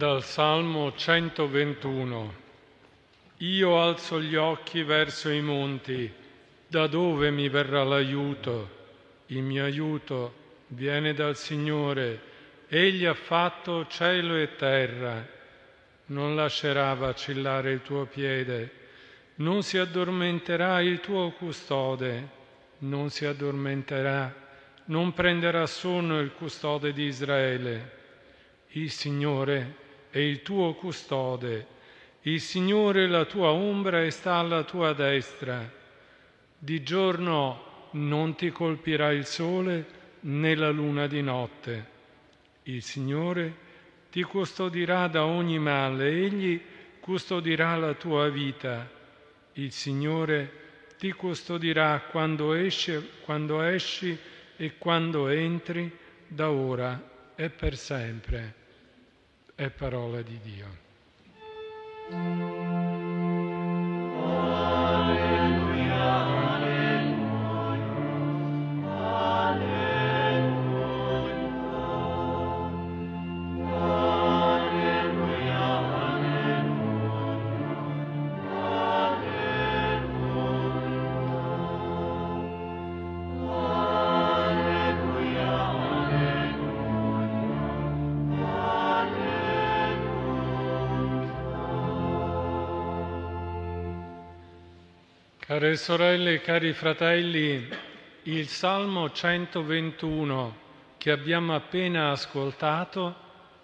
Dal Salmo 121. Io alzo gli occhi verso i monti, da dove mi verrà l'aiuto? Il mio aiuto viene dal Signore, Egli ha fatto cielo e terra. Non lascerà vacillare il tuo piede, non si addormenterà il tuo custode, non si addormenterà, non prenderà sonno il custode di Israele. Il Signore è il tuo custode, il Signore la tua ombra e sta alla tua destra. Di giorno non ti colpirà il sole né la luna di notte. Il Signore ti custodirà da ogni male, Egli custodirà la tua vita. Il Signore ti custodirà quando esci e quando entri, da ora e per sempre. È parola di Dio. Alleluia, alleluia, alleluia, alleluia, alleluia, alleluia, alleluia. Care sorelle e cari fratelli, il Salmo 121 che abbiamo appena ascoltato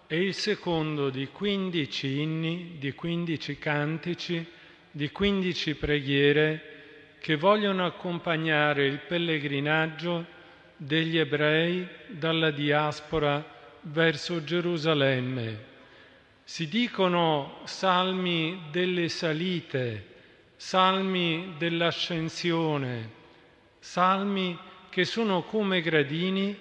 è il secondo di 15 inni, di 15 cantici, di 15 preghiere che vogliono accompagnare il pellegrinaggio degli ebrei dalla diaspora verso Gerusalemme. Si dicono salmi delle salite, salmi dell'ascensione, salmi che sono come gradini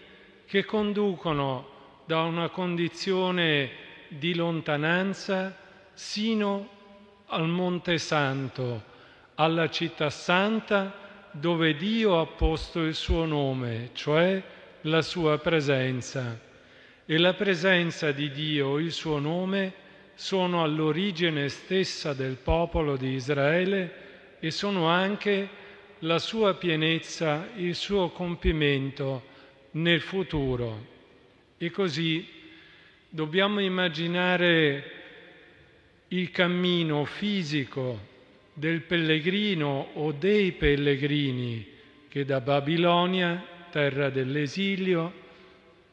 che conducono da una condizione di lontananza sino al Monte Santo, alla città santa dove Dio ha posto il suo nome, cioè la sua presenza. E la presenza di Dio, il suo nome, sono all'origine stessa del popolo di Israele e sono anche la sua pienezza, il suo compimento nel futuro. E così dobbiamo immaginare il cammino fisico del pellegrino o dei pellegrini che da Babilonia, terra dell'esilio,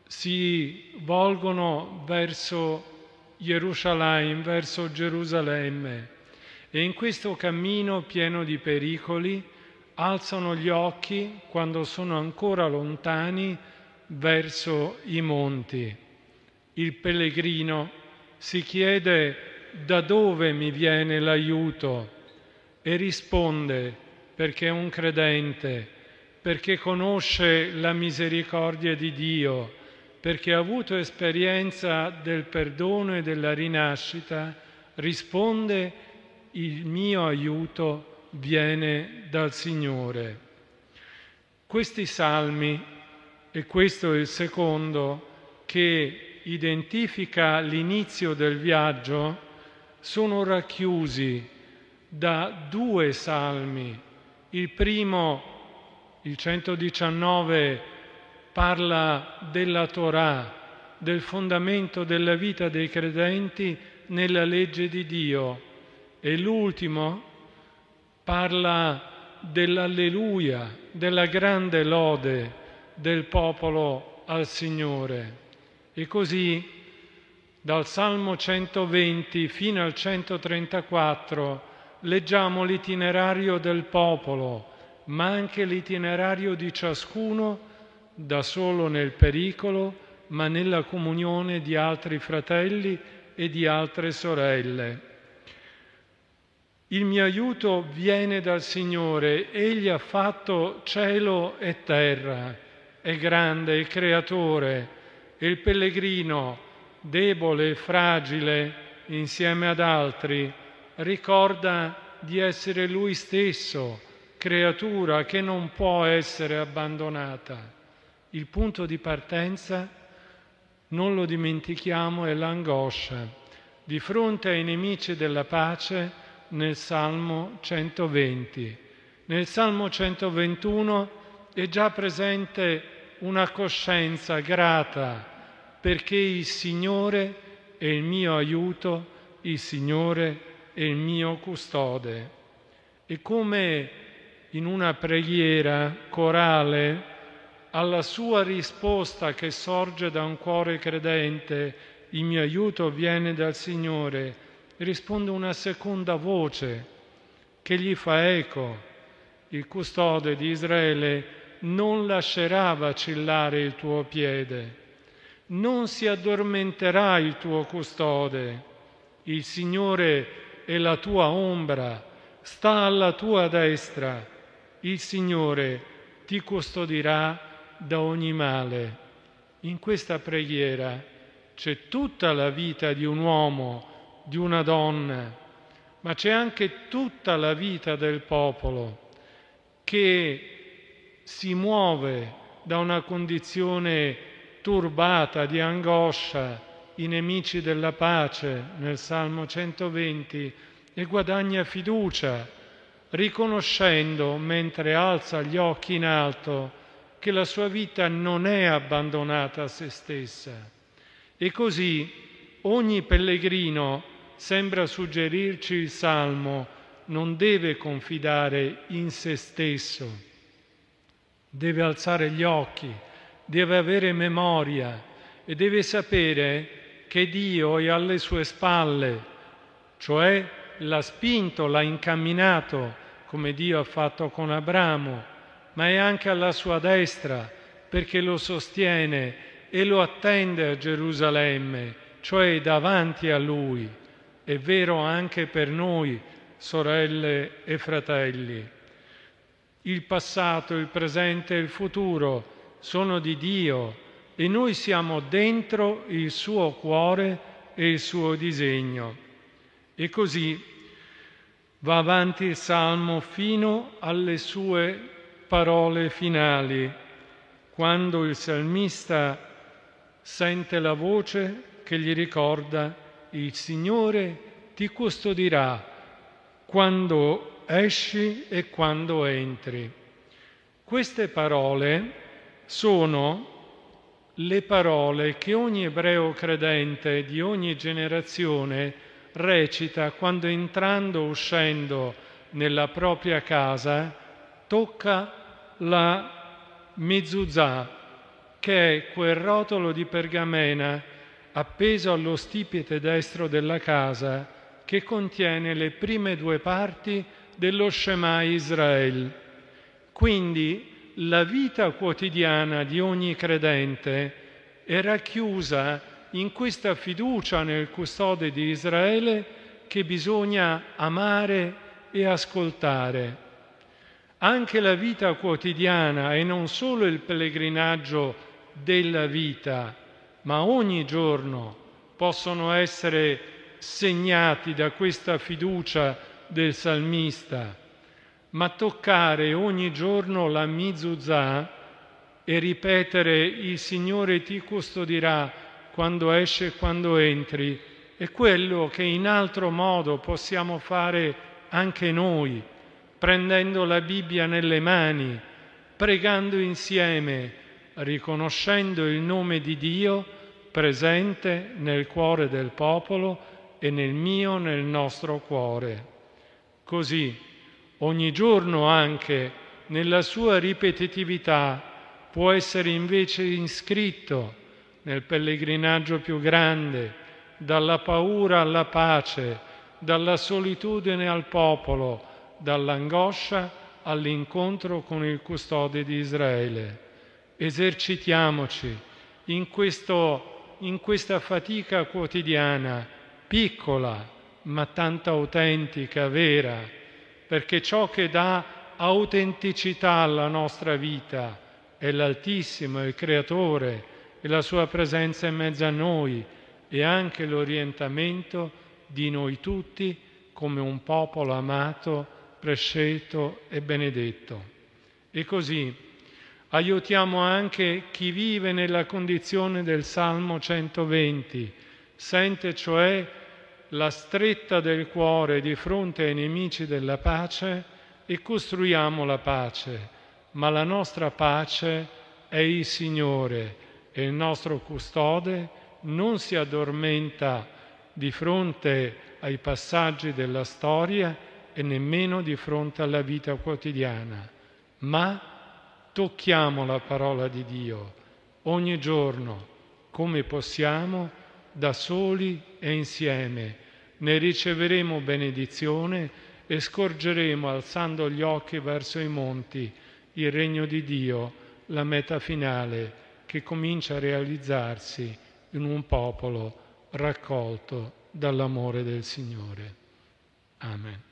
si volgono verso Gerusalemme, verso Gerusalemme, e in questo cammino pieno di pericoli alzano gli occhi, quando sono ancora lontani, verso i monti. Il pellegrino si chiede da dove mi viene l'aiuto e risponde perché è un credente, perché conosce la misericordia di Dio, perché ha avuto esperienza del perdono e della rinascita, risponde: il mio aiuto viene dal Signore. Questi salmi, e questo è il secondo, che identifica l'inizio del viaggio, sono racchiusi da due salmi. Il primo, il 119, parla della Torah, del fondamento della vita dei credenti nella legge di Dio, e l'ultimo parla dell'alleluia, della grande lode del popolo al Signore. E così dal Salmo 120 fino al 134 leggiamo l'itinerario del popolo, ma anche l'itinerario di ciascuno, da solo nel pericolo, ma nella comunione di altri fratelli e di altre sorelle. Il mio aiuto viene dal Signore, Egli ha fatto cielo e terra, è grande, il Creatore, e il pellegrino, debole e fragile, insieme ad altri, ricorda di essere Lui stesso, creatura che non può essere abbandonata. Il punto di partenza, non lo dimentichiamo, è l'angoscia. di fronte ai nemici della pace nel Salmo 120. Nel Salmo 121 è già presente una coscienza grata, perché il Signore è il mio aiuto, il Signore è il mio custode. E come in una preghiera corale, alla sua risposta che sorge da un cuore credente, il mio aiuto viene dal Signore, risponde una seconda voce che gli fa eco. Il custode di Israele non lascerà vacillare il tuo piede, non si addormenterà il tuo custode. Il Signore è la tua ombra, sta alla tua destra. Il Signore ti custodirà da ogni male. In questa preghiera c'è tutta la vita di un uomo, di una donna, ma c'è anche tutta la vita del popolo che si muove da una condizione turbata di angoscia, i nemici della pace nel Salmo 120, e guadagna fiducia, riconoscendo mentre alza gli occhi in alto che la sua vita non è abbandonata a se stessa. E così ogni pellegrino, sembra suggerirci il Salmo, non deve confidare in se stesso, deve alzare gli occhi, deve avere memoria e deve sapere che Dio è alle sue spalle, cioè l'ha spinto, l'ha incamminato, come Dio ha fatto con Abramo, ma è anche alla sua destra, perché lo sostiene e lo attende a Gerusalemme, cioè davanti a Lui. È vero anche per noi, sorelle e fratelli. Il passato, il presente e il futuro sono di Dio e noi siamo dentro il suo cuore e il suo disegno. E così va avanti il Salmo fino alle sue parole finali, quando il salmista sente la voce che gli ricorda: il Signore ti custodirà quando esci e quando entri. Queste parole sono le parole che ogni ebreo credente di ogni generazione recita quando, entrando o uscendo nella propria casa, tocca la Mezuzah, che è quel rotolo di pergamena appeso allo stipite destro della casa che contiene le prime due parti dello Shema Israel. Quindi la vita quotidiana di ogni credente è racchiusa in questa fiducia nel custode di Israele che bisogna amare e ascoltare. Anche la vita quotidiana, e non solo il pellegrinaggio della vita, ma ogni giorno, possono essere segnati da questa fiducia del salmista. Ma toccare ogni giorno la Mezuzah e ripetere «Il Signore ti custodirà quando esci e quando entri» è quello che in altro modo possiamo fare anche noi, prendendo la Bibbia nelle mani, pregando insieme, riconoscendo il nome di Dio presente nel cuore del popolo e nel mio, nel nostro cuore. Così, ogni giorno anche, nella sua ripetitività, può essere invece iscritto nel pellegrinaggio più grande, dalla paura alla pace, dalla solitudine al popolo, dall'angoscia all'incontro con il custode di Israele. Esercitiamoci in questa fatica quotidiana, piccola ma tanto autentica, vera, perché ciò che dà autenticità alla nostra vita è l'Altissimo, il Creatore, e la sua presenza in mezzo a noi, e anche l'orientamento di noi tutti come un popolo amato, prescelto e benedetto. E così aiutiamo anche chi vive nella condizione del Salmo 120, sente cioè la stretta del cuore di fronte ai nemici della pace e costruiamo la pace, ma la nostra pace è il Signore e il nostro custode non si addormenta di fronte ai passaggi della storia e nemmeno di fronte alla vita quotidiana, ma tocchiamo la parola di Dio ogni giorno, come possiamo, da soli e insieme. Ne riceveremo benedizione e scorgeremo, alzando gli occhi verso i monti, il regno di Dio, la meta finale che comincia a realizzarsi in un popolo raccolto dall'amore del Signore. Amen.